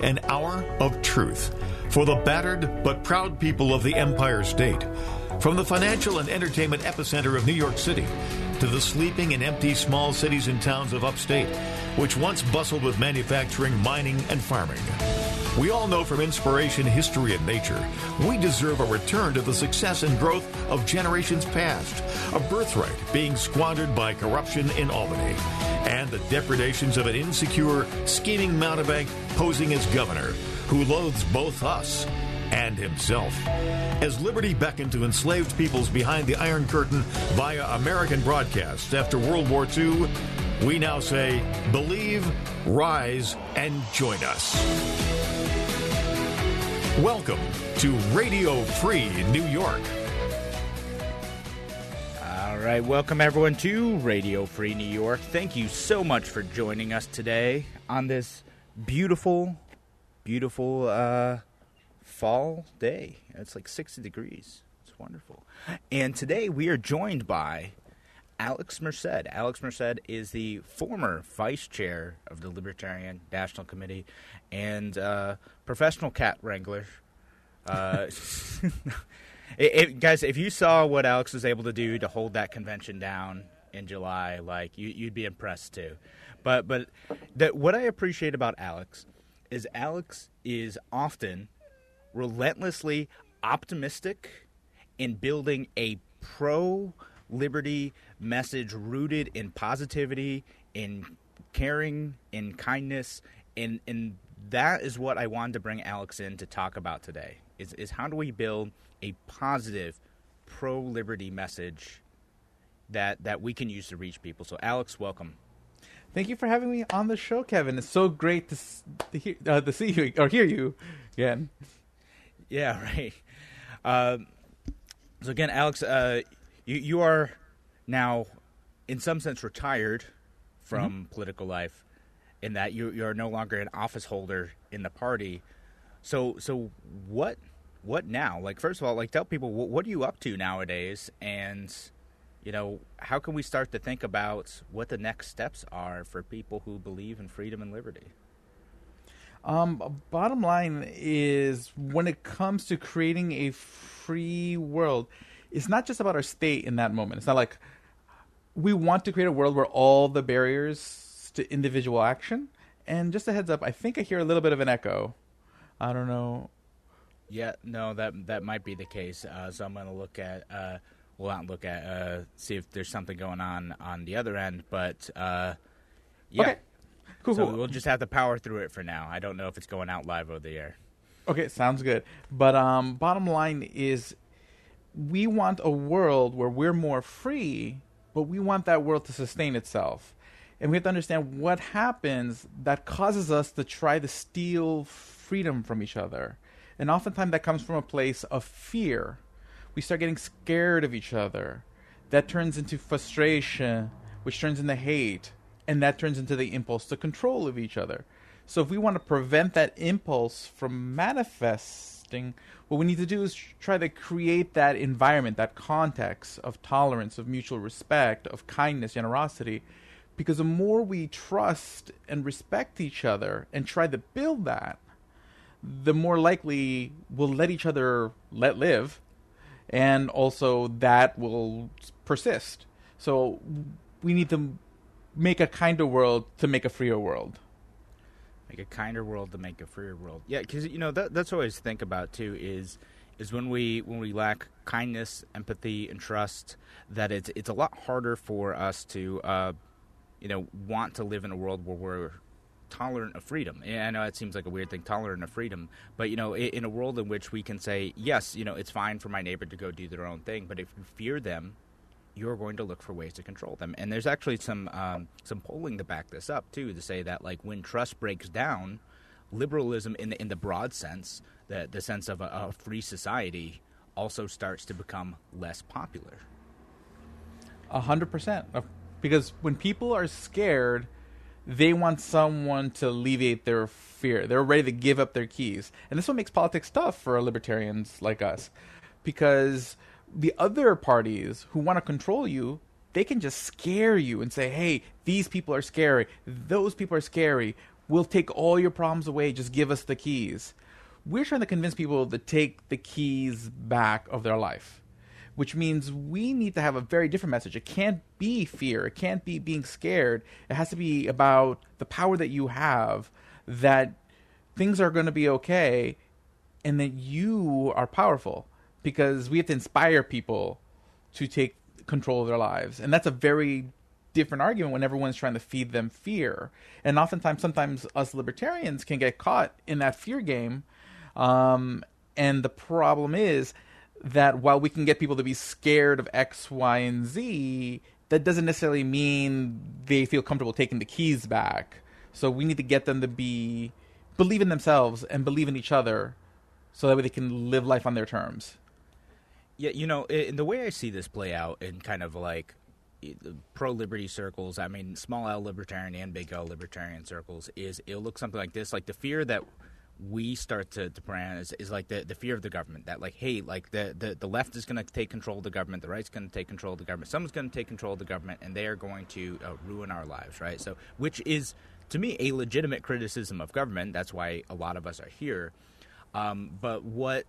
an hour of truth for the battered but proud people of the Empire State. From the financial and entertainment epicenter of New York City to the sleeping and empty small cities and towns of upstate, which once bustled with manufacturing, mining, and farming. We all know from inspiration, history, and nature, we deserve a return to the success and growth of generations past, a birthright being squandered by corruption in Albany, and the depredations of an insecure, scheming mountebank posing as governor, who loathes both us and himself. As liberty beckoned to enslaved peoples behind the Iron Curtain via American broadcasts after World War II, we now say, believe, rise, and join us. Welcome to Radio Free New York. All right, welcome everyone to Radio Free New York. Thank you so much for joining us today on this beautiful, beautiful fall day. It's like 60 degrees. It's wonderful. And today we are joined by Alex Merced. Alex Merced is the former vice chair of the Libertarian National Committee and professional cat wrangler. Guys, if you saw what Alex was able to do to hold that convention down in July, like you'd be impressed too. But what I appreciate about Alex is often relentlessly optimistic in building a pro-liberty message rooted in positivity, in caring, in kindness, and that is what I wanted to bring Alex in to talk about today, is how do we build a positive pro-liberty message that we can use to reach people. So Alex, welcome. Thank you for having me on the show, Kevin. It's so great to see you or hear you again. Yeah, right. So again, Alex, you are now, in some sense, retired from political life, in that you are no longer an office holder in the party. So what now? Like, first of all, like, tell people what are you up to nowadays, and how can we start to think about what the next steps are for people who believe in freedom and liberty? Bottom line is, when it comes to creating a free world, it's not just about our state in that moment. It's not like we want to create a world where all the barriers to individual action. And just a heads up, I think I hear a little bit of an echo. I don't know. Yeah, no, that might be the case. So I'm going to look at, see if there's something going on the other end. But yeah. Okay. Cool, so we'll just have to power through it for now. I don't know if it's going out live over the air. Okay, sounds good. But bottom line is, we want a world where we're more free, but we want that world to sustain itself. And we have to understand what happens that causes us to try to steal freedom from each other. And oftentimes that comes from a place of fear. We start getting scared of each other. That turns into frustration, which turns into hate. And that turns into the impulse to control of each other. So if we want to prevent that impulse from manifesting, what we need to do is try to create that environment, that context of tolerance, of mutual respect, of kindness, generosity. Because the more we trust and respect each other and try to build that, the more likely we'll let each other live. And also that will persist. So we need to make a kinder world to make a freer world. Make a kinder world to make a freer world. Yeah, because that's what I always think about too. Is when we lack kindness, empathy, and trust, that it's a lot harder for us to, want to live in a world where we're tolerant of freedom. And I know it seems like a weird thing, tolerant of freedom, but in a world in which we can say, yes, it's fine for my neighbor to go do their own thing, but if you fear them, you're going to look for ways to control them. And there's actually some polling to back this up too, to say that, like, when trust breaks down, liberalism in the broad sense, the sense of a free society, also starts to become less popular. 100%, because when people are scared, they want someone to alleviate their fear. They're ready to give up their keys, and this what makes politics tough for libertarians like us, because the other parties who want to control you, they can just scare you and say, hey, these people are scary. Those people are scary. We'll take all your problems away. Just give us the keys. We're trying to convince people to take the keys back of their life, which means we need to have a very different message. It can't be fear. It can't be being scared. It has to be about the power that you have, that things are going to be okay, and that you are powerful, because we have to inspire people to take control of their lives. And that's a very different argument when everyone's trying to feed them fear. And oftentimes, sometimes us libertarians can get caught in that fear game. And the problem is that while we can get people to be scared of X, Y, and Z, that doesn't necessarily mean they feel comfortable taking the keys back. So we need to get them to believe in themselves and believe in each other, so that way they can live life on their terms. Yeah, you know, in the way I see this play out in kind of like pro-liberty circles, I mean, small L libertarian and big L libertarian circles, is it'll look something like this. Like the fear that we start to plan is like the fear of the government, that like, hey, like the left is going to take control of the government, the right's going to take control of the government, someone's going to take control of the government, and they are going to ruin our lives, right? So, which is, to me, a legitimate criticism of government. That's why a lot of us are here. But what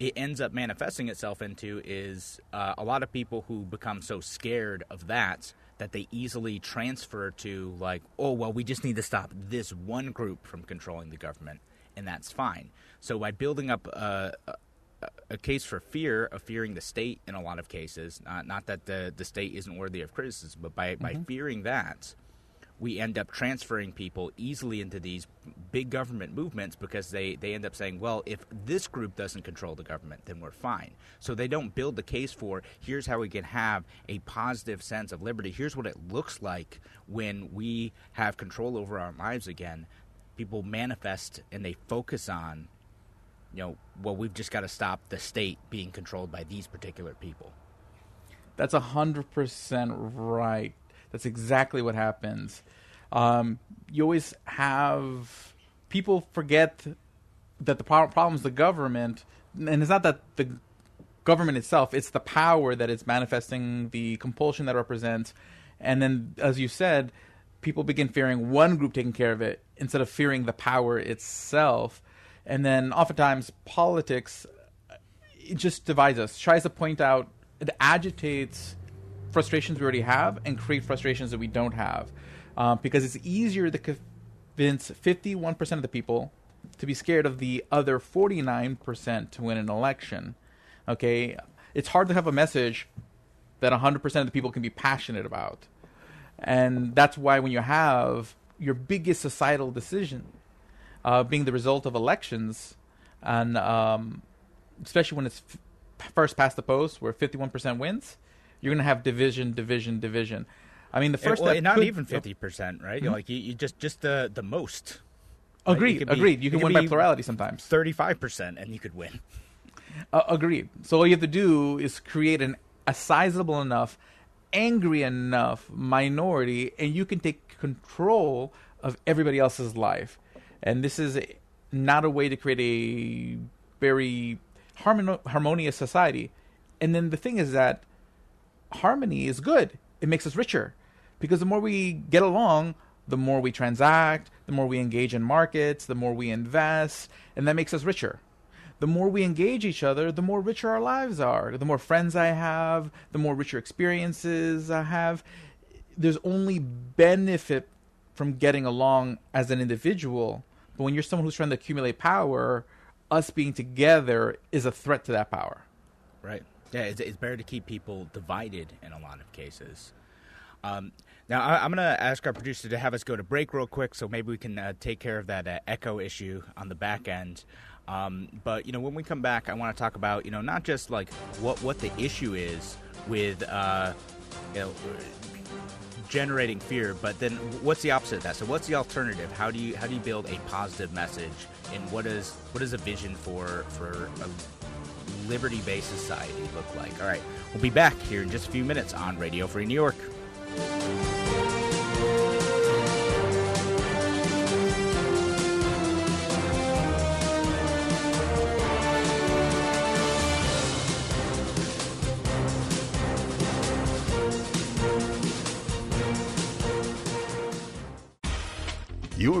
it ends up manifesting itself into is a lot of people who become so scared of that that they easily transfer to like, oh, well, we just need to stop this one group from controlling the government. And that's fine. So by building up a case for fear of fearing the state in a lot of cases, not that the state isn't worthy of criticism, but by fearing that, we end up transferring people easily into these big government movements, because they end up saying, well, if this group doesn't control the government, then we're fine. So they don't build the case for, here's how we can have a positive sense of liberty. Here's what it looks like when we have control over our lives again. People manifest and they focus on, you know, well, we've just got to stop the state being controlled by these particular people. That's 100% right. That's exactly what happens. You always have people forget that the problem is the government, and it's not that the government itself, it's the power that it's manifesting, the compulsion that represents. And then, as you said, people begin fearing one group taking care of it instead of fearing the power itself. And then oftentimes politics, it just divides us, tries to point out, it agitates frustrations we already have and create frustrations that we don't have. Because it's easier to convince 51% of the people to be scared of the other 49% to win an election. Okay, it's hard to have a message that 100% of the people can be passionate about. And that's why when you have your biggest societal decision being the result of elections, and especially when it's first past the post where 51% wins, you're going to have division. I mean, the first step, not even 50%, right? Mm-hmm. Like you just the most. Agreed. You can win by plurality sometimes. 35%, and you could win. Agreed. So all you have to do is create a sizable enough, angry enough minority, and you can take control of everybody else's life. And this is not a way to create a very harmonious society. And then the thing is that harmony is good. It makes us richer, because the more we get along, the more we transact, the more we engage in markets, the more we invest, and that makes us richer. The more we engage each other, the more richer our lives are. The more friends I have, the more richer experiences I have. There's only benefit from getting along as an individual. But when you're someone who's trying to accumulate power, us being together is a threat to that power. Right. Yeah, it's better to keep people divided in a lot of cases. Now, I'm going to ask our producer to have us go to break real quick, so maybe we can take care of that echo issue on the back end. But, you know, when we come back, I want to talk about, you know, not just like what the issue is with, you know, generating fear, but then what's the opposite of that? So what's the alternative? How do you build a positive message? And what is a vision for a liberty-based society look like? All right. We'll be back here in just a few minutes on Radio Free New York. Your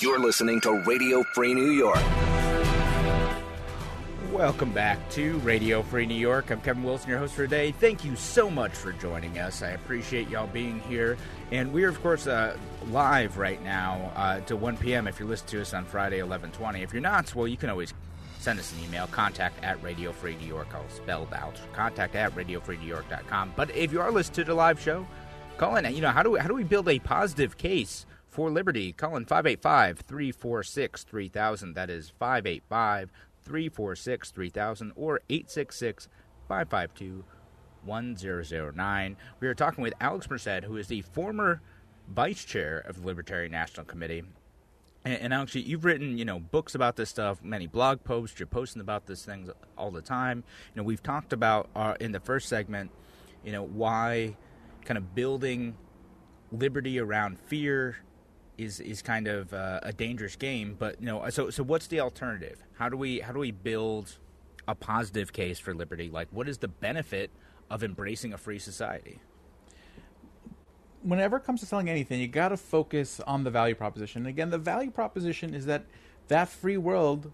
You're listening to Radio Free New York. Welcome back to Radio Free New York. I'm Kevin Wilson, your host for today. Thank you so much for joining us. I appreciate y'all being here. And we're, of course, live right now to 1 p.m. if you listen to us on Friday, 1120. If you're not, well, you can always send us an email, contact at Radio Free New York, all spelled out, contact at radiofreenewyork.com. But if you are listening to the live show, call in. You know, how do we build a positive case for liberty? Call in 585-346-3000. That is 585-346-3000 or 866-552-1009. We are talking with Alex Merced, who is the former vice chair of the Libertarian National Committee. And Alex, you've written, books about this stuff, many blog posts. You're posting about these things all the time. You know, we've talked about in the first segment, why kind of building liberty around fear is kind of a dangerous game. But so what's the alternative? How do we build a positive case for liberty? Like, what is the benefit of embracing a free society? Whenever it comes to selling anything, you got to focus on the value proposition. And again, the value proposition is that free world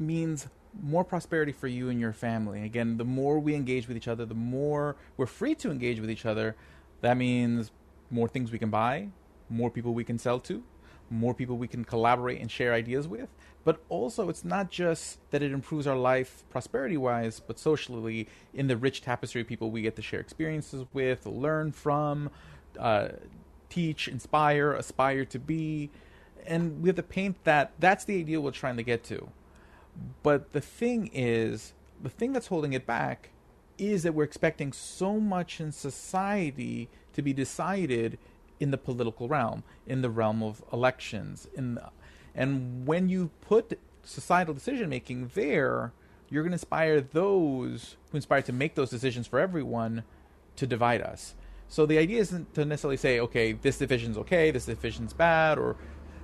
means more prosperity for you and your family. Again, the more we engage with each other, the more we're free to engage with each other. That means more things we can buy, more people we can sell to, more people we can collaborate and share ideas with. But also, it's not just that it improves our life prosperity-wise, but socially, in the rich tapestry of people we get to share experiences with, learn from, teach, inspire, aspire to be. And we have to paint that's the ideal we're trying to get to. But the thing that's holding it back is that we're expecting so much in society to be decided in the political realm, in the realm of elections. And when you put societal decision-making there, you're going to inspire those who inspire to make those decisions for everyone to divide us. So the idea isn't to necessarily say, okay, this division's okay, this division's bad,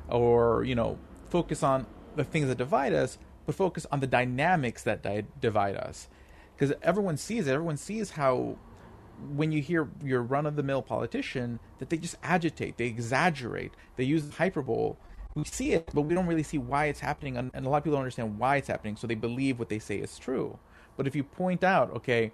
or focus on the things that divide us, but focus on the dynamics that divide us. Because everyone sees it. Everyone sees how, when you hear your run-of-the-mill politician, that they just agitate, they exaggerate, they use hyperbole. We see it, but we don't really see why it's happening, and a lot of people don't understand why it's happening, so they believe what they say is true. But if you point out, okay,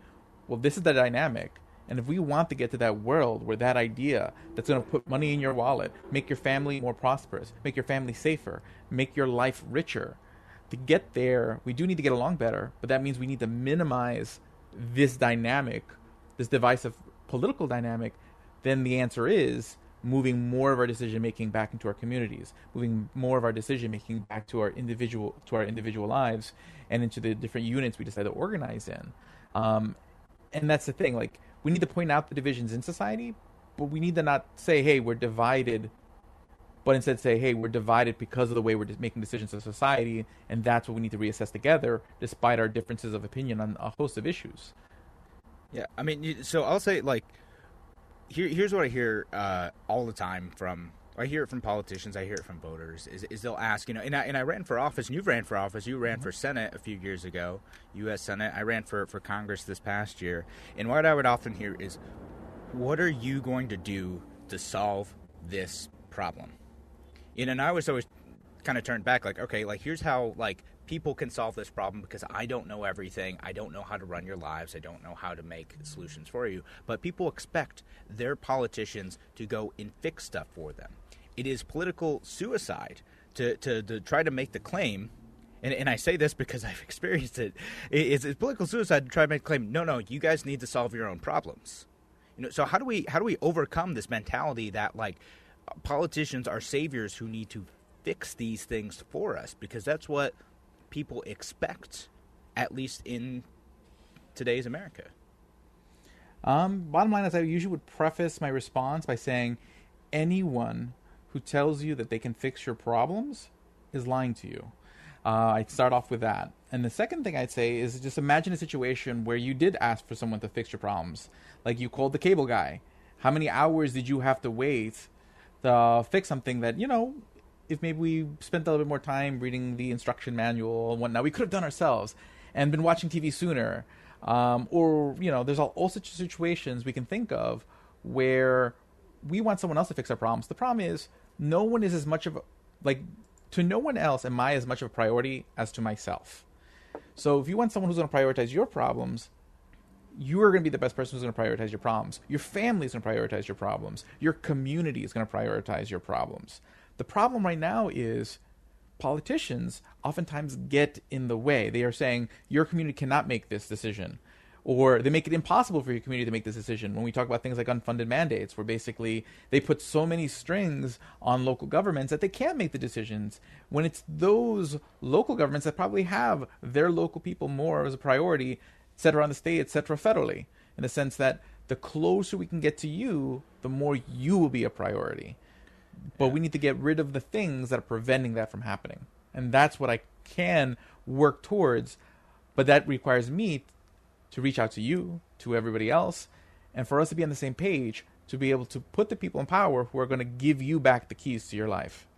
well, this is the dynamic, and if we want to get to that world where that idea that's going to put money in your wallet, make your family more prosperous, make your family safer, make your life richer, to get there, we do need to get along better, but that means we need to minimize this dynamic, this divisive political dynamic. Then the answer is moving more of our decision-making back into our communities, moving more of our decision-making back to our individual lives and into the different units we decide to organize in. And that's the thing, like, we need to point out the divisions in society, but we need to not say, hey, we're divided, but instead say, hey, we're divided because of the way we're making decisions as society, and that's what we need to reassess together, despite our differences of opinion on a host of issues. Yeah, I mean, so I'll say, like, here's what I hear all the time from – I hear it from politicians, I hear it from voters, is they'll ask, and I ran for office, and you've ran for office. You ran for Senate a few years ago, U.S. Senate. I ran for Congress this past year. And what I would often hear is, what are you going to do to solve this problem? And I was always kind of turned back, like, okay, like, here's how, like, people can solve this problem, because I don't know everything. I don't know how to run your lives. I don't know how to make solutions for you. But people expect their politicians to go and fix stuff for them. It is political suicide to try to make the claim, and I say this because I've experienced it, is political suicide to try to make the claim, no, you guys need to solve your own problems. You know, so how do we overcome this mentality that like politicians are saviors who need to fix these things for us? Because that's what people expect, at least in today's America. Bottom line is I usually would preface my response by saying anyone who tells you that they can fix your problems is lying to you. I'd start off with that. And the second thing I'd say is just imagine a situation where you did ask for someone to fix your problems. Like you called the cable guy. How many hours did you have to wait to fix something that, you know, if maybe we spent a little bit more time reading the instruction manual and whatnot, we could have done ourselves and been watching TV sooner. Or, you know, there's all such situations we can think of where we want someone else to fix our problems. The problem is no one is as much of a, like, to no one else am I as much of a priority as to myself. So if you want someone who's going to prioritize your problems, you are going to be the best person who's going to prioritize your problems. Your family is going to prioritize your problems. Your community is going to prioritize your problems. The problem right now is politicians oftentimes get in the way. They are saying your community cannot make this decision, or they make it impossible for your community to make this decision. When we talk about things like unfunded mandates, where basically they put so many strings on local governments that they can't make the decisions, when it's those local governments that probably have their local people more as a priority, et cetera, on the state, et cetera, federally, in the sense that the closer we can get to you, the more you will be a priority. But we need to get rid of the things that are preventing that from happening. And that's what I can work towards, but that requires me to reach out to you, to everybody else, and for us to be on the same page, to be able to put the people in power who are going to give you back the keys to your life.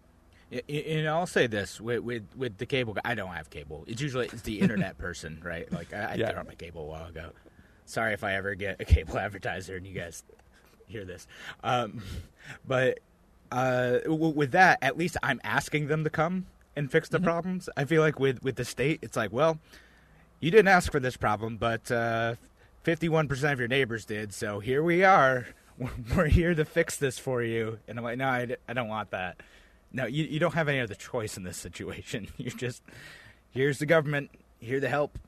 And I'll say this with the cable guy. I don't have cable. It's usually the internet person, right? Like I threw out my cable a while ago. Sorry if I ever get a cable advertiser and you guys hear this. But with that, at least I'm asking them to come and fix the problems. I feel like with the state, it's like, well, you didn't ask for this problem, but 51% of your neighbors did, so here we are. We're here to fix this for you. And I'm like, no, I don't want that. No, you don't have any other choice in this situation. You're just, here's the government, here to help.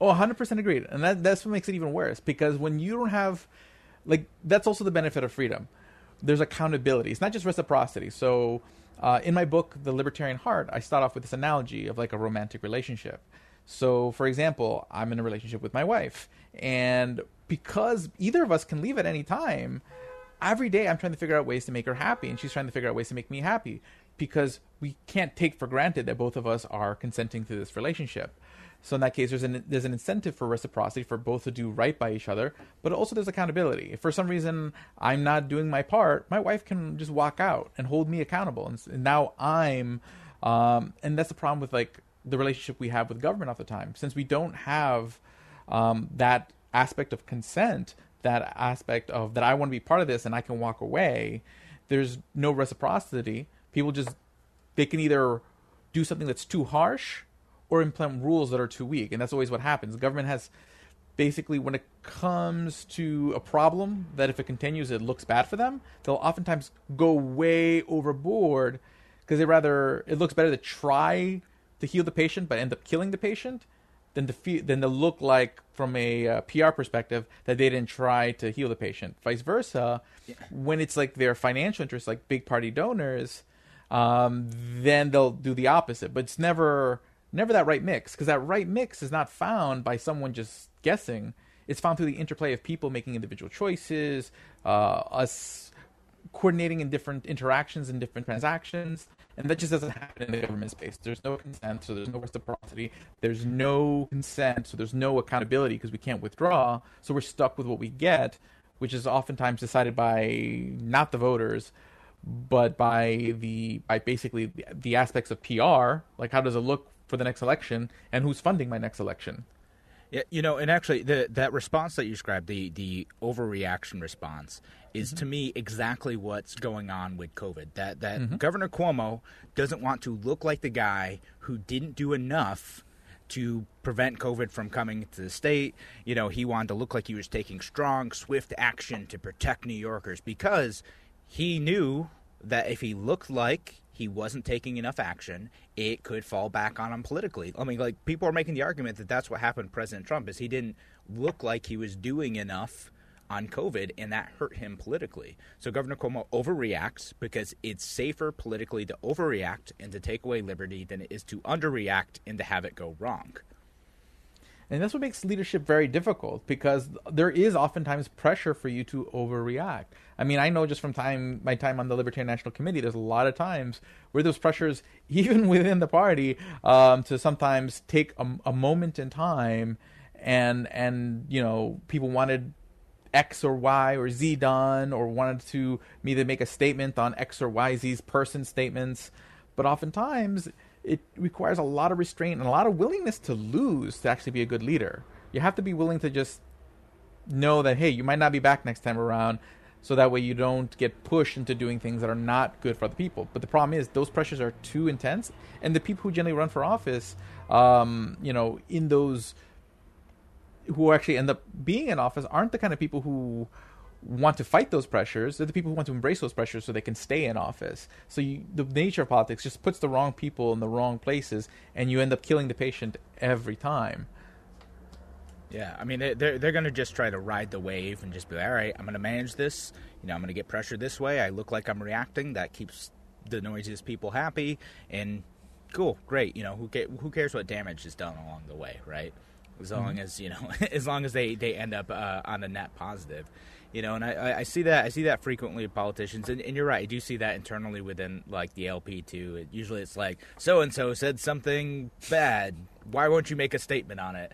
Oh, 100% agreed. And that's what makes it even worse, because when you don't have, like, that's also the benefit of freedom. There's accountability. It's not just reciprocity. So in my book, The Libertarian Heart, I start off with this analogy of like a romantic relationship. So, for example, I'm in a relationship with my wife, and because either of us can leave at any time, every day I'm trying to figure out ways to make her happy, and she's trying to figure out ways to make me happy, because we can't take for granted that both of us are consenting to this relationship. So in that case, there's an incentive for reciprocity for both to do right by each other, but also there's accountability. If for some reason I'm not doing my part, my wife can just walk out and hold me accountable, and now I'm, and that's the problem with like the relationship we have with government all the time. Since we don't have that aspect of consent, that aspect of that I want to be part of this and I can walk away, there's no reciprocity. People just, they can either do something that's too harsh or implement rules that are too weak. And that's always what happens. Government has basically, when it comes to a problem that if it continues, it looks bad for them, they'll oftentimes go way overboard because they rather, it looks better to try to heal the patient but end up killing the patient than to look like, from a PR perspective, that they didn't try to heal the patient. Vice versa, yeah. When it's like their financial interests, like big party donors, then they'll do the opposite. But it's never that right mix, because that right mix is not found by someone just guessing. It's found through the interplay of people making individual choices, us coordinating in different interactions and different transactions. And that just doesn't happen in the government space. There's no consent, so there's no reciprocity. There's no consent, so there's no accountability, because we can't withdraw. So we're stuck with what we get, which is oftentimes decided by not the voters, but by basically the aspects of PR. Like, how does it look for the next election, and who's funding my next election? Yeah, you know, and actually, that response that you described, the overreaction response, is to me exactly what's going on with COVID. That Governor Cuomo doesn't want to look like the guy who didn't do enough to prevent COVID from coming to the state. You know, he wanted to look like he was taking strong, swift action to protect New Yorkers, because he knew that if he looked like he wasn't taking enough action, it could fall back on him politically. I mean, like, people are making the argument that that's what happened to President Trump, is he didn't look like he was doing enough on COVID, and that hurt him politically. So Governor Cuomo overreacts because it's safer politically to overreact and to take away liberty than it is to underreact and to have it go wrong. And that's what makes leadership very difficult, because there is oftentimes pressure for you to overreact. I mean, I know just from my time on the Libertarian National Committee, there's a lot of times where those pressures, even within the party, to sometimes take a moment in time, and you know, people wanted X or Y or Z done, or wanted to either make a statement on X or Y, Z's person statements. But oftentimes, it requires a lot of restraint and a lot of willingness to lose to actually be a good leader. You have to be willing to just know that, hey, you might not be back next time around, so that way you don't get pushed into doing things that are not good for other people. But the problem is those pressures are too intense, and the people who generally run for office, you know, in those who actually end up being in office aren't the kind of people who want to fight those pressures. They're the people who want to embrace those pressures so they can stay in office. So the nature of politics just puts the wrong people in the wrong places, and you end up killing the patient every time. Yeah, I mean, they're going to just try to ride the wave and just be like, all right, I'm going to manage this. You know, I'm going to get pressure this way. I look like I'm reacting. That keeps the noisiest people happy. And cool, great. You know, who cares what damage is done along the way, right? As long as, you know, as long as they end up on a net positive, you know. And I see that frequently with politicians. And you're right. I do see that internally within, like, the LP, too. Usually it's like, so-and-so said something bad. Why won't you make a statement on it?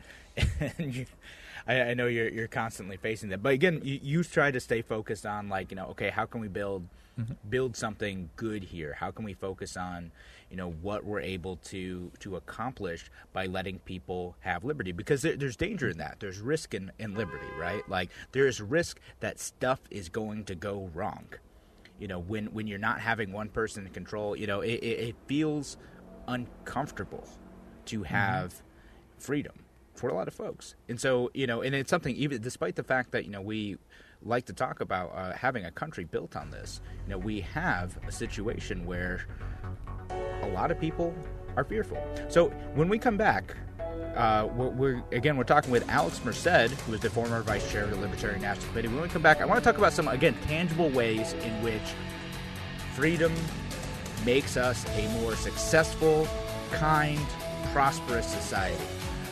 And I know you're constantly facing that. But, again, you try to stay focused on, like, you know, okay, how can we build something good here? How can we focus on, you know, what we're able to accomplish by letting people have liberty? Because there's danger in that. There's risk in liberty, right? Like, there's risk that stuff is going to go wrong. You know, when you're not having one person in control, you know, it feels uncomfortable to have freedom for a lot of folks. And so, you know, and it's something, even despite the fact that, you know, we like to talk about having a country built on this, you know, we have a situation where a lot of people are fearful. So when we come back, we're talking with Alex Merced, who is the former vice chair of the Libertarian National Committee. When we come back, I want to talk about some, again, tangible ways in which freedom makes us a more successful, kind, prosperous society.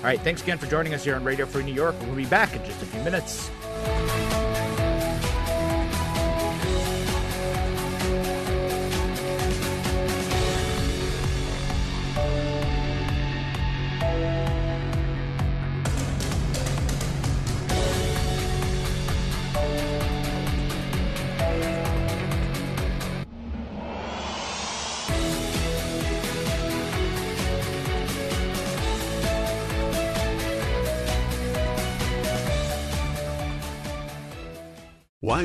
All right, thanks again for joining us here on Radio Free New York. We'll be back in just a few minutes. Why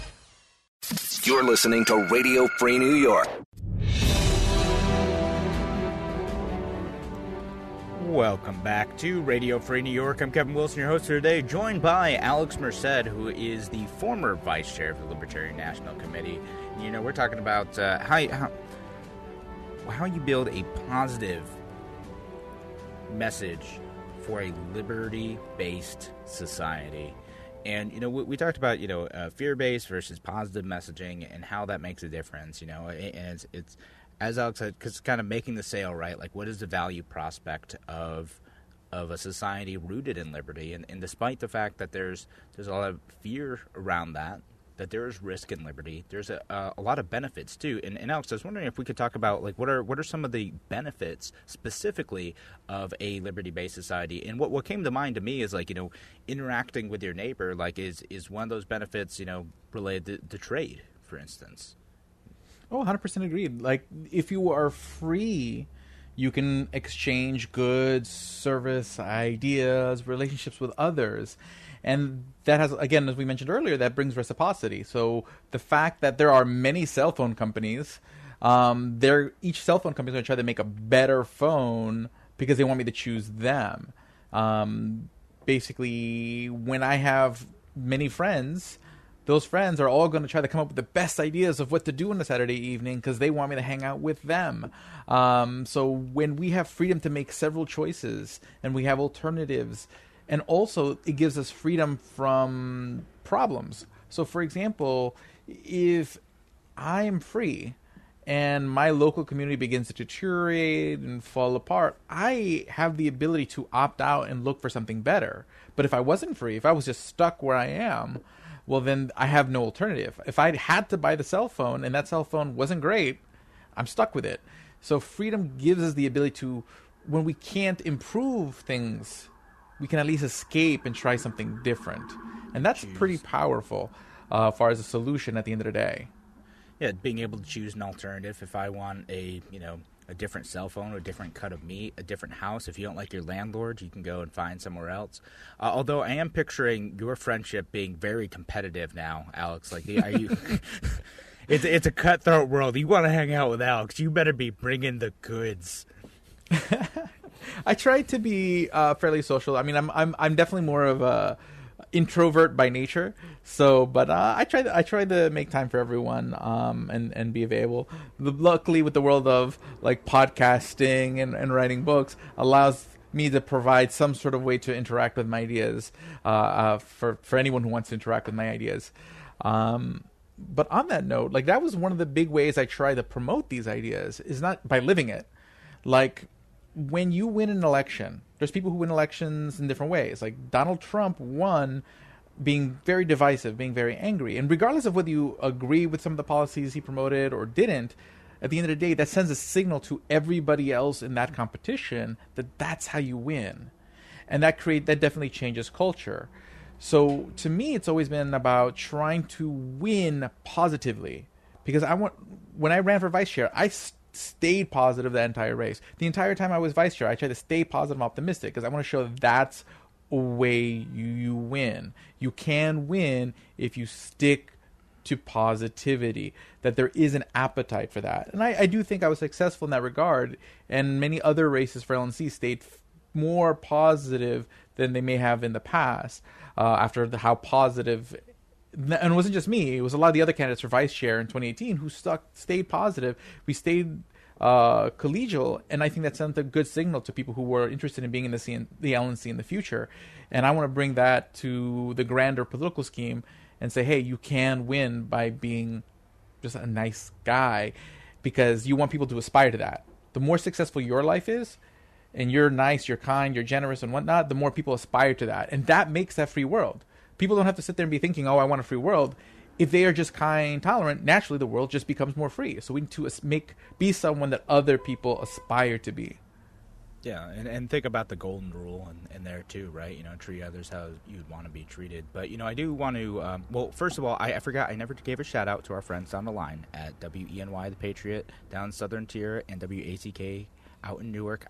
You're listening to Radio Free New York. Welcome back to Radio Free New York. I'm Kevin Wilson, your host for today, joined by Alex Merced, who is the former vice chair of the Libertarian National Committee. And, you know, we're talking about how you build a positive message for a liberty-based society. And, you know, we talked about, you know, fear-based versus positive messaging and how that makes a difference, you know, and it's as Alex said, because it's kind of making the sale, right? Like, what is the value prospect of a society rooted in liberty? And despite the fact that there's a lot of fear around that, that there is risk in liberty, there's a lot of benefits too. And Alex, I was wondering if we could talk about, like, what are some of the benefits specifically of a liberty-based society? And what came to mind to me is, like, you know, interacting with your neighbor, like, is one of those benefits, you know, related to trade, for instance. Oh, 100% agreed. Like, if you are free, you can exchange goods, service, ideas, relationships with others. And that has, again, as we mentioned earlier, that brings reciprocity. So the fact that there are many cell phone companies, each cell phone company is going to try to make a better phone because they want me to choose them. Basically, when I have many friends, those friends are all going to try to come up with the best ideas of what to do on a Saturday evening because they want me to hang out with them. So when we have freedom to make several choices and we have alternatives, and also it gives us freedom from problems. So, for example, if I am free and my local community begins to deteriorate and fall apart, I have the ability to opt out and look for something better. But if I wasn't free, if I was just stuck where I am, well, then I have no alternative. If I had to buy the cell phone and that cell phone wasn't great, I'm stuck with it. So freedom gives us the ability to, when we can't improve things, we can at least escape and try something different. And that's pretty powerful as far as a solution at the end of the day. Yeah, being able to choose an alternative. If I want a different cell phone, a different cut of meat, a different house. If you don't like your landlord, you can go and find somewhere else. Although I am picturing your friendship being very competitive now, Alex. Like, are you? It's a cutthroat world. You want to hang out with Alex, you better be bringing the goods. I try to be fairly social. I mean, I'm definitely more of a introvert by nature. So, but I try to make time for everyone and be available. Luckily, with the world of like podcasting and writing books, allows me to provide some sort of way to interact with my ideas for anyone who wants to interact with my ideas. But on that note, like, that was one of the big ways I try to promote these ideas is not by living it, like. When you win an election, there's people who win elections in different ways. Like Donald Trump won being very divisive, being very angry. And regardless of whether you agree with some of the policies he promoted or didn't, at the end of the day, that sends a signal to everybody else in that competition that that's how you win. And that definitely changes culture. So to me, it's always been about trying to win positively. Because when I ran for vice chair, I stayed positive that entire race. The entire time I was vice chair, I tried to stay positive and optimistic because I want to show that's a way you win. You can win if you stick to positivity, that there is an appetite for that. And I do think I was successful in that regard, and many other races for LNC stayed more positive than they may have in the past how positive. And it wasn't just me. It was a lot of the other candidates for vice chair in 2018 who stayed positive. We stayed collegial, and I think that sent a good signal to people who were interested in being in the LNC in the future. And I want to bring that to the grander political scheme and say, hey, you can win by being just a nice guy, because you want people to aspire to that. The more successful your life is, and you're nice, you're kind, you're generous and whatnot, the more people aspire to that. And that makes that free world. People don't have to sit there and be thinking, oh, I want a free world. If they are just kind, tolerant, naturally the world just becomes more free. So we need to be someone that other people aspire to be. Yeah, and think about the golden rule in there too, right? You know, treat others how you'd want to be treated. But, you know, I do want to, first of all, I forgot, I never gave a shout out to our friends down the line at WENY, The Patriot, down Southern Tier, and WACK out in Newark.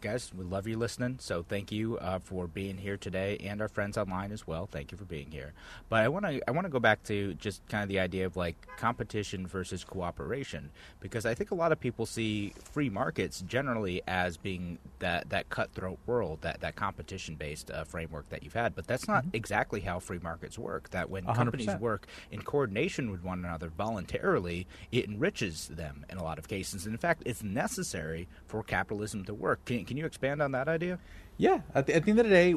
Guys, we love you listening, so thank you for being here today, and our friends online as well. Thank you for being here. But I want to go back to just kind of the idea of like competition versus cooperation, because I think a lot of people see free markets generally as being that cutthroat world, that competition-based framework that you've had. But that's not exactly how free markets work, that when 100%. Companies work in coordination with one another voluntarily, it enriches them in a lot of cases. And in fact, it's necessary for capitalism to work. Can you expand on that idea? Yeah. At the end of the day,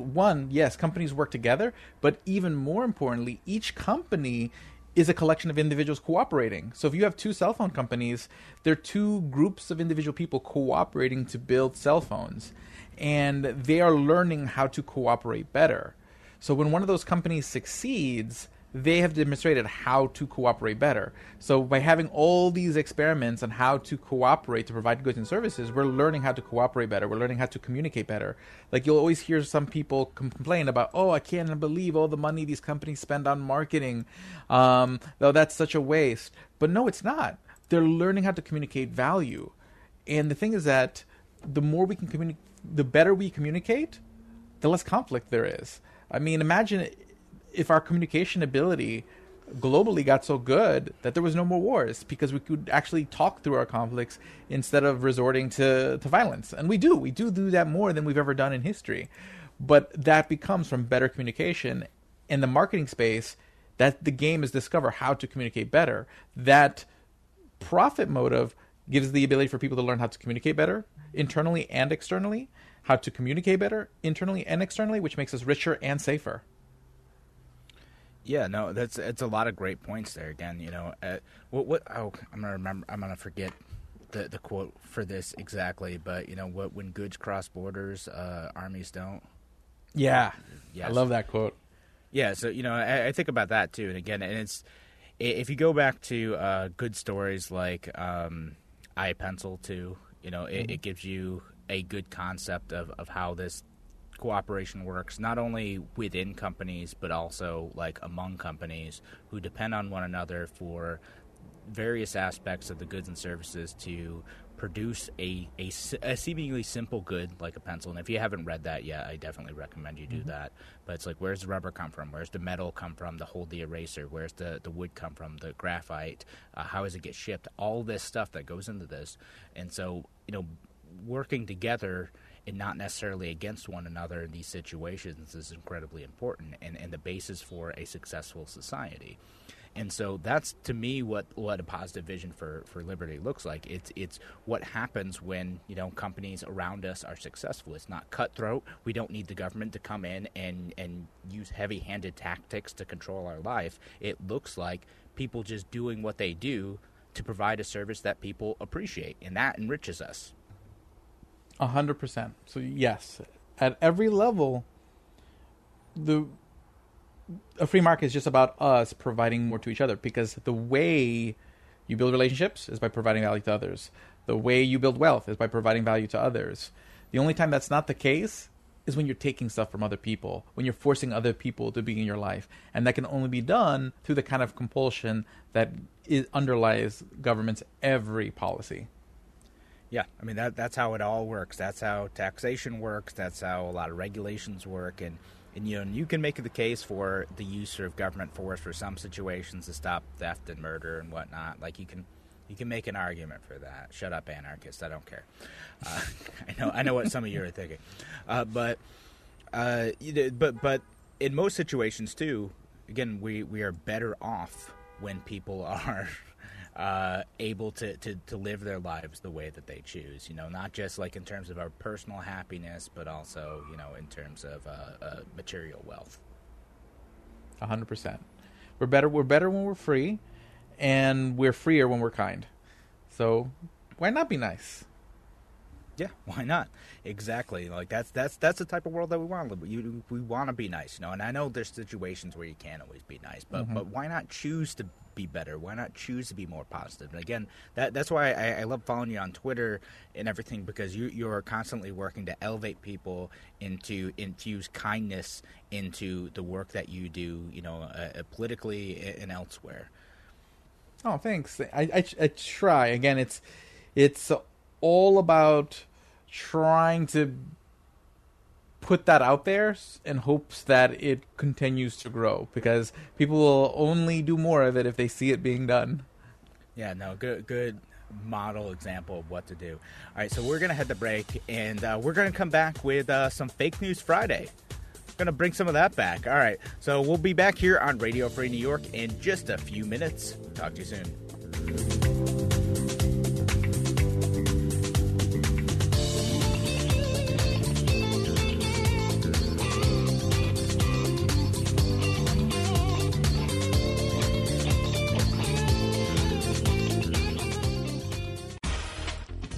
yes, companies work together, but even more importantly, each company is a collection of individuals cooperating. So if you have two cell phone companies, they're two groups of individual people cooperating to build cell phones. And they are learning how to cooperate better. So when one of those companies succeeds, they have demonstrated how to cooperate better. So by having all these experiments on how to cooperate to provide goods and services, we're learning how to cooperate better. We're learning how to communicate better. Like, you'll always hear some people complain about, oh, I can't believe all the money these companies spend on marketing. Though that's such a waste. But no, it's not. They're learning how to communicate value. And the thing is that the more we can communicate, the better we communicate, the less conflict there is. I mean, imagine if our communication ability globally got so good that there was no more wars, because we could actually talk through our conflicts instead of resorting to violence. And we do that more than we've ever done in history. But that becomes from better communication. In the marketing space, that the game is discover how to communicate better. That profit motive gives the ability for people to learn how to communicate better internally and externally, how to communicate better internally and externally, which makes us richer and safer. Yeah, no, it's a lot of great points there. Again, you know, I'm gonna forget the quote for this exactly, but you know what? When goods cross borders, armies don't. Yeah, yes. I love that quote. Yeah, so you know, I think about that too, and again, and it's if you go back to good stories like I, Pencil too, you know, it gives you a good concept of how this cooperation works, not only within companies but also like among companies who depend on one another for various aspects of the goods and services to produce a seemingly simple good like a pencil. And if you haven't read that yet, I definitely recommend you do that. But it's like, where's the rubber come from? Where's the metal come from to hold the eraser? Where's the wood come from? The graphite? How does it get shipped? All this stuff that goes into this. And so, you know, working together and not necessarily against one another in these situations is incredibly important and the basis for a successful society. And so that's, to me, what a positive vision for liberty looks like. It's what happens when, you know, companies around us are successful. It's not cutthroat. We don't need the government to come in and use heavy-handed tactics to control our life. It looks like people just doing what they do to provide a service that people appreciate, and that enriches us. 100%. So yes, at every level, a free market is just about us providing more to each other, because the way you build relationships is by providing value to others. The way you build wealth is by providing value to others. The only time that's not the case is when you're taking stuff from other people, when you're forcing other people to be in your life. And that can only be done through the kind of compulsion that underlies government's every policy. Yeah, I mean, that's how it all works. That's how taxation works. That's how a lot of regulations work. And you know, and you can make the case for the use of government force for some situations to stop theft and murder and whatnot. Like, you can make an argument for that. Shut up, anarchist. I don't care. I know what some of you are thinking. But in most situations, too, again, we are better off when people are able to live their lives the way that they choose, you know, not just like in terms of our personal happiness, but also, you know, in terms of material wealth. 100%. We're better when we're free, and we're freer when we're kind. So why not be nice? Yeah, why not? Exactly. Like that's the type of world that we want to live. We want to be nice, you know. And I know there's situations where you can't always be nice, but why not choose to be better? Why not choose to be more positive? And again, that's why I love following you on Twitter and everything, because you're constantly working to elevate people and to infuse kindness into the work that you do, you know, politically and elsewhere. Oh, thanks. I try. Again, it's all about trying to put that out there in hopes that it continues to grow, because people will only do more of it if they see it being done. Yeah, no, good model example of what to do. All right, so we're going to head to break, and we're going to come back with some Fake News Friday. Going to bring some of that back. All right, so we'll be back here on Radio Free New York in just a few minutes. Talk to you soon.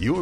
Your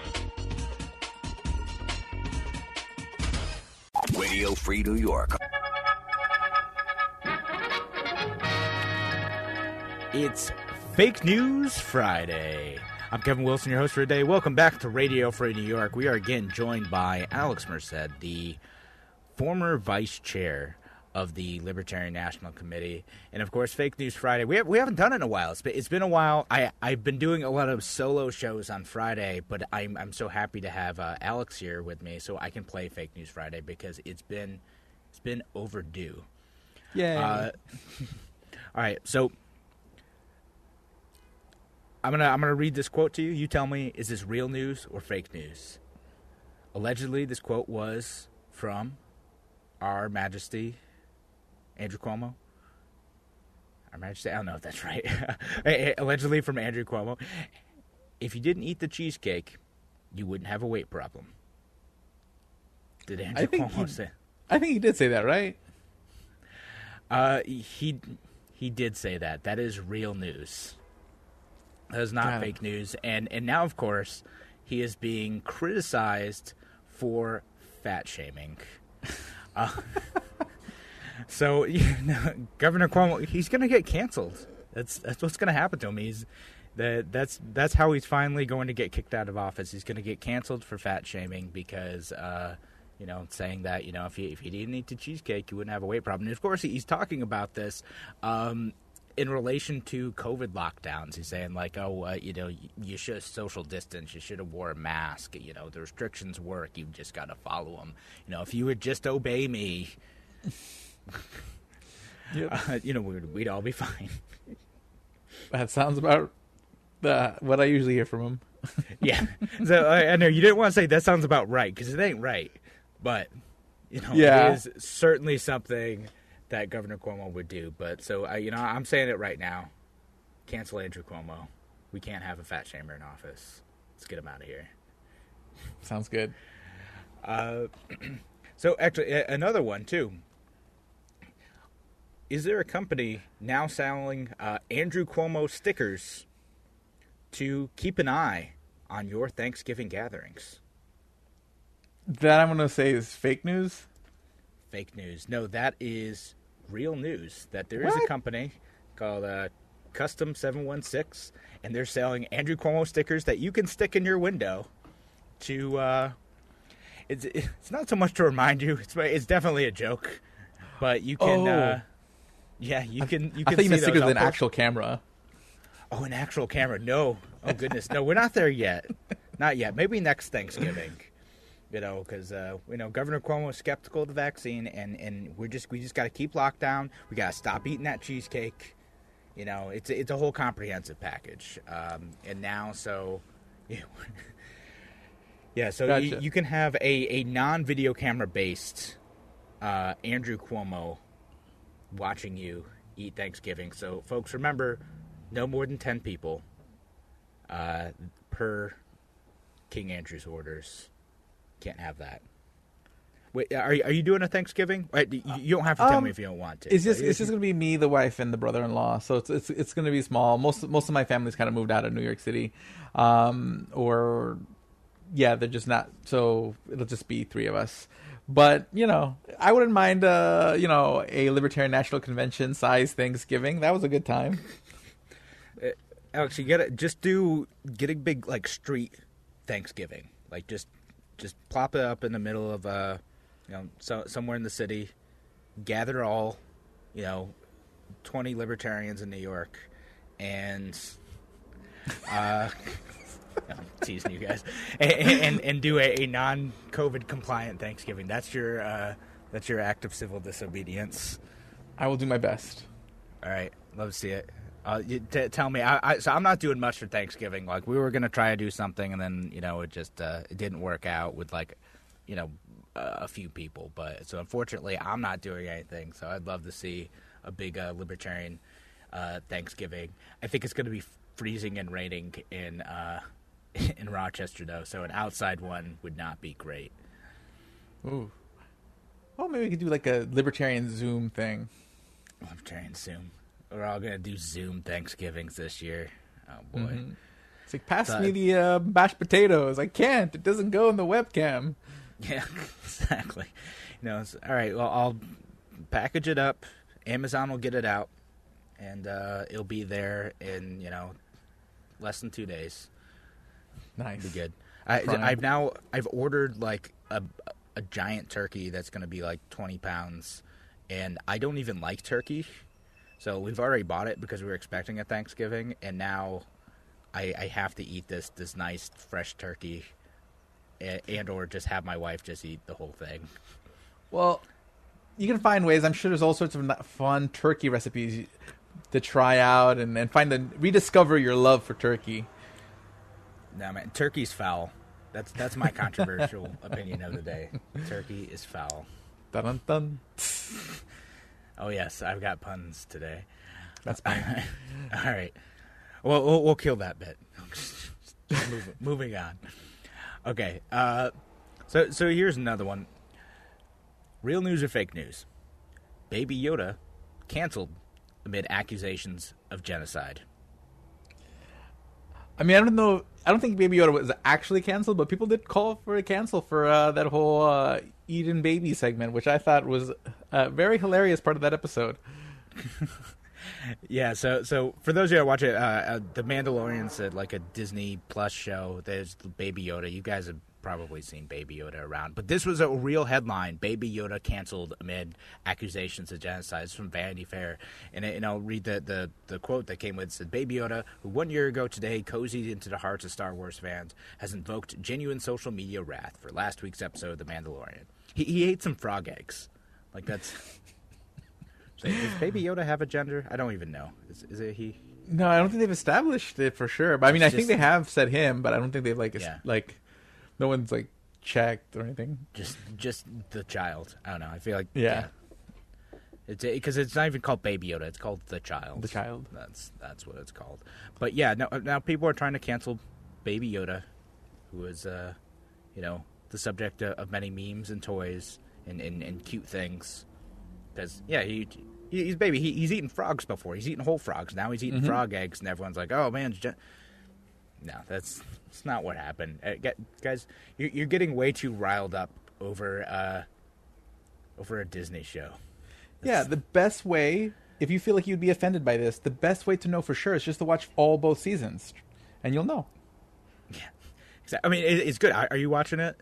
Radio Free New York. It's Fake News Friday. I'm Kevin Wilson, your host for today. Welcome back to Radio Free New York. We are again joined by Alex Merced, the former vice chair of the Libertarian National Committee, and of course, Fake News Friday. We haven't done it in a while. It's been a while. I've been doing a lot of solo shows on Friday, but I'm so happy to have Alex here with me, so I can play Fake News Friday because it's been overdue. Yeah. All right, so. I'm gonna read this quote to you. You tell me, is this real news or fake news? Allegedly, this quote was from Our Majesty Andrew Cuomo. Our Majesty, I don't know if that's right. Allegedly from Andrew Cuomo. If you didn't eat the cheesecake, you wouldn't have a weight problem. Did Andrew Cuomo say? I think he did say that, right? He did say that. That is real news. That is not fake news. And now, of course, he is being criticized for fat shaming. So, you know, Governor Cuomo, he's going to get canceled. That's what's going to happen to him. That's how he's finally going to get kicked out of office. He's going to get canceled for fat shaming because, saying that, if you didn't eat the cheesecake, you wouldn't have a weight problem. And, of course, he's talking about this in relation to COVID lockdowns. He's saying you should social distance. You should have wore a mask. The restrictions work. You've just got to follow them. If you would just obey me, we'd all be fine. That sounds about what I usually hear from him. Yeah. So I know you didn't want to say that sounds about right because it ain't right, but It is certainly something that Governor Cuomo would do. But so, I'm saying it right now. Cancel Andrew Cuomo. We can't have a fat shamer in office. Let's get him out of here. Sounds good. So actually, another one too. Is there a company now selling Andrew Cuomo stickers to keep an eye on your Thanksgiving gatherings? That I'm going to say is fake news. Fake news. No, that is real news. That there is a company called Custom 716, and they're selling Andrew Cuomo stickers that you can stick in your window to it's not so much to remind you, it's definitely a joke, but you can I think you can stick it with an actual camera. Oh, an actual camera. No. Oh goodness. No, we're not there yet. Not yet. Maybe next Thanksgiving. Because Governor Cuomo is skeptical of the vaccine, and we just got to keep lockdown. We got to stop eating that cheesecake. It's a whole comprehensive package. And now, so so gotcha. you can have a non-video camera based Andrew Cuomo watching you eat Thanksgiving. So, folks, remember, no more than 10 people per King Andrew's orders. Can't have that. Wait, are you doing a Thanksgiving? You don't have to tell me if you don't want to. It's just going to be me, the wife, and the brother-in-law. So it's going to be small. Most of my family's kind of moved out of New York City, they're just not. So it'll just be three of us. But I wouldn't mind a Libertarian National Convention size Thanksgiving. That was a good time. Alex, you gotta get a big street Thanksgiving. Just plop it up in the middle of you know, so somewhere in the city, gather all, you know, 20 libertarians in New York, and I'm teasing you guys, and do a non-COVID compliant Thanksgiving. That's your act of civil disobedience. I will do my best. All right, love to see it. Tell me, so I'm not doing much for Thanksgiving. Like, we were gonna try to do something, and then you know it just it didn't work out with like, you know, a few people. But so unfortunately, I'm not doing anything. So I'd love to see a big libertarian Thanksgiving. I think it's gonna be freezing and raining in Rochester though, so an outside one would not be great. Ooh, well maybe we could do like a libertarian Zoom thing. Libertarian Zoom. We're all going to do Zoom Thanksgivings this year. Oh, boy. Mm-hmm. It's like, pass me the mashed potatoes. I can't. It doesn't go in the webcam. Yeah, exactly. You know, it's, all right, well, I'll package it up. Amazon will get it out, and it'll be there in, you know, less than 2 days. Nice. It'll be good. I've ordered, like, a giant turkey that's going to be, like, 20 pounds, and I don't even like turkey. So we've already bought it because we were expecting a Thanksgiving, and now I have to eat this nice fresh turkey, and or just have my wife just eat the whole thing. Well, you can find ways. I'm sure there's all sorts of fun turkey recipes to try out and rediscover your love for turkey. No, man, turkey's foul. That's my controversial opinion of the day. Turkey is foul. Dun dun dun. Oh, yes, I've got puns today. That's fine. All right. Well, we'll kill that bit. Moving on. Okay. So here's another one. Real news or fake news? Baby Yoda canceled amid accusations of genocide. I mean, I don't know. I don't think Baby Yoda was actually canceled, but people did call for a cancel for that whole Eden Baby segment, which I thought was a very hilarious part of that episode. Yeah, so for those of you that watch it, The Mandalorian's like a Disney Plus show. There's Baby Yoda. You guys have probably seen Baby Yoda around. But this was a real headline. Baby Yoda canceled amid accusations of genocide. It's from Vanity Fair. And I'll read the quote that came with it. It said, Baby Yoda, who 1 year ago today cozied into the hearts of Star Wars fans, has invoked genuine social media wrath for last week's episode of The Mandalorian. He ate some frog eggs. Like, that's... Does Baby Yoda have a gender? I don't even know. Is it he? No, I don't think they've established it for sure. But I mean, I think they have said him, but I don't think they've no one's like checked or anything. Just the child. I don't know. I feel like yeah. It's because it's not even called Baby Yoda. It's called the child. The child. That's what it's called. But yeah, now people are trying to cancel Baby Yoda, who is you know, the subject of many memes and toys and cute things. Because, yeah, he's baby. He's eaten frogs before. He's eaten whole frogs. Now he's eating frog eggs, and everyone's like, oh, man. No, that's not what happened. Guys, you're getting way too riled up over a Disney show. Yeah, the best way, if you feel like you'd be offended by this, the best way to know for sure is just to watch both seasons, and you'll know. Yeah. Exactly. I mean, it's good. Are you watching it?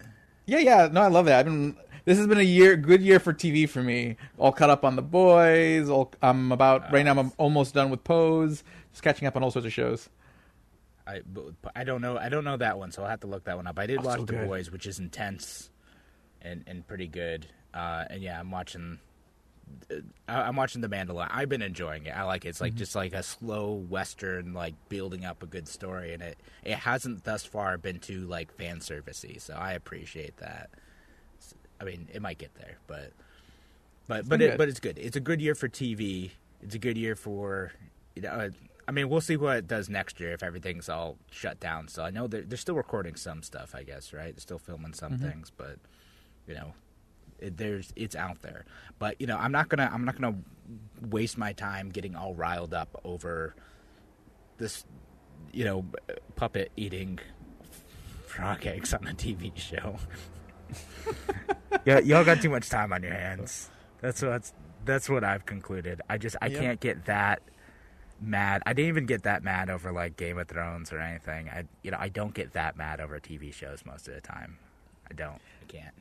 Yeah. No, I love it. This has been a good year for TV for me. All caught up on The Boys. Right now I'm almost done with Pose. Just catching up on all sorts of shows. I don't know that one, so I'll have to look that one up. I did watch The Boys, which is intense and pretty good. And yeah, I'm watching The Mandalorian. I've been enjoying it. I like it. It's like just like a slow Western, like building up a good story, and it hasn't thus far been too like fan servicey. So I appreciate that. I mean, it might get there, but it's good. It's a good year for TV. It's a good year for, you know, I mean, we'll see what it does next year if everything's all shut down. So I know they're still recording some stuff, I guess, right? They're still filming some things, but you know, it's out there. But you know, I'm not gonna waste my time getting all riled up over this, you know, puppet eating frog eggs on a TV show. Yeah, y'all got too much time on your hands. That's what I've concluded. I can't get that mad. I didn't even get that mad over like Game of Thrones or anything. I don't get that mad over TV shows most of the time. I can't.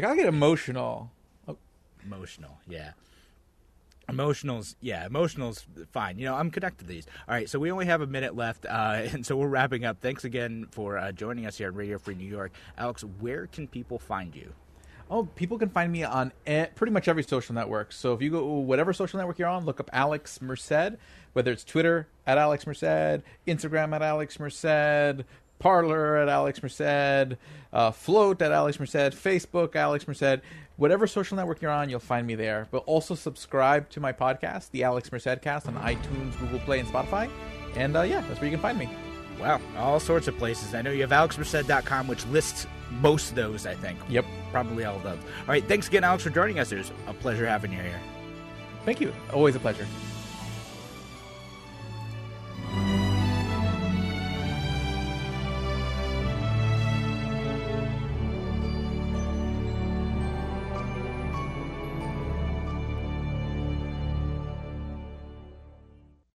Like, I get emotional. Oh. Emotional, yeah. Emotional's fine. You know, I'm connected to these. All right, so we only have a minute left, and so we're wrapping up. Thanks again for joining us here on Radio Free New York. Alex, where can people find you? Oh, people can find me on pretty much every social network. So if you go whatever social network you're on, look up Alex Merced, whether it's Twitter at Alex Merced, Instagram at Alex Merced, Parler at Alex Merced, Float at Alex Merced, Facebook, Alex Merced. Whatever social network you're on, you'll find me there. But also subscribe to my podcast, the Alex Merced Cast, on iTunes, Google Play, and Spotify. And yeah, that's where you can find me. Wow, all sorts of places. I know you have alexmerced.com, which lists most of those, I think. Yep. Probably all of those. All right, thanks again, Alex, for joining us. It was a pleasure having you here. Thank you. Always a pleasure.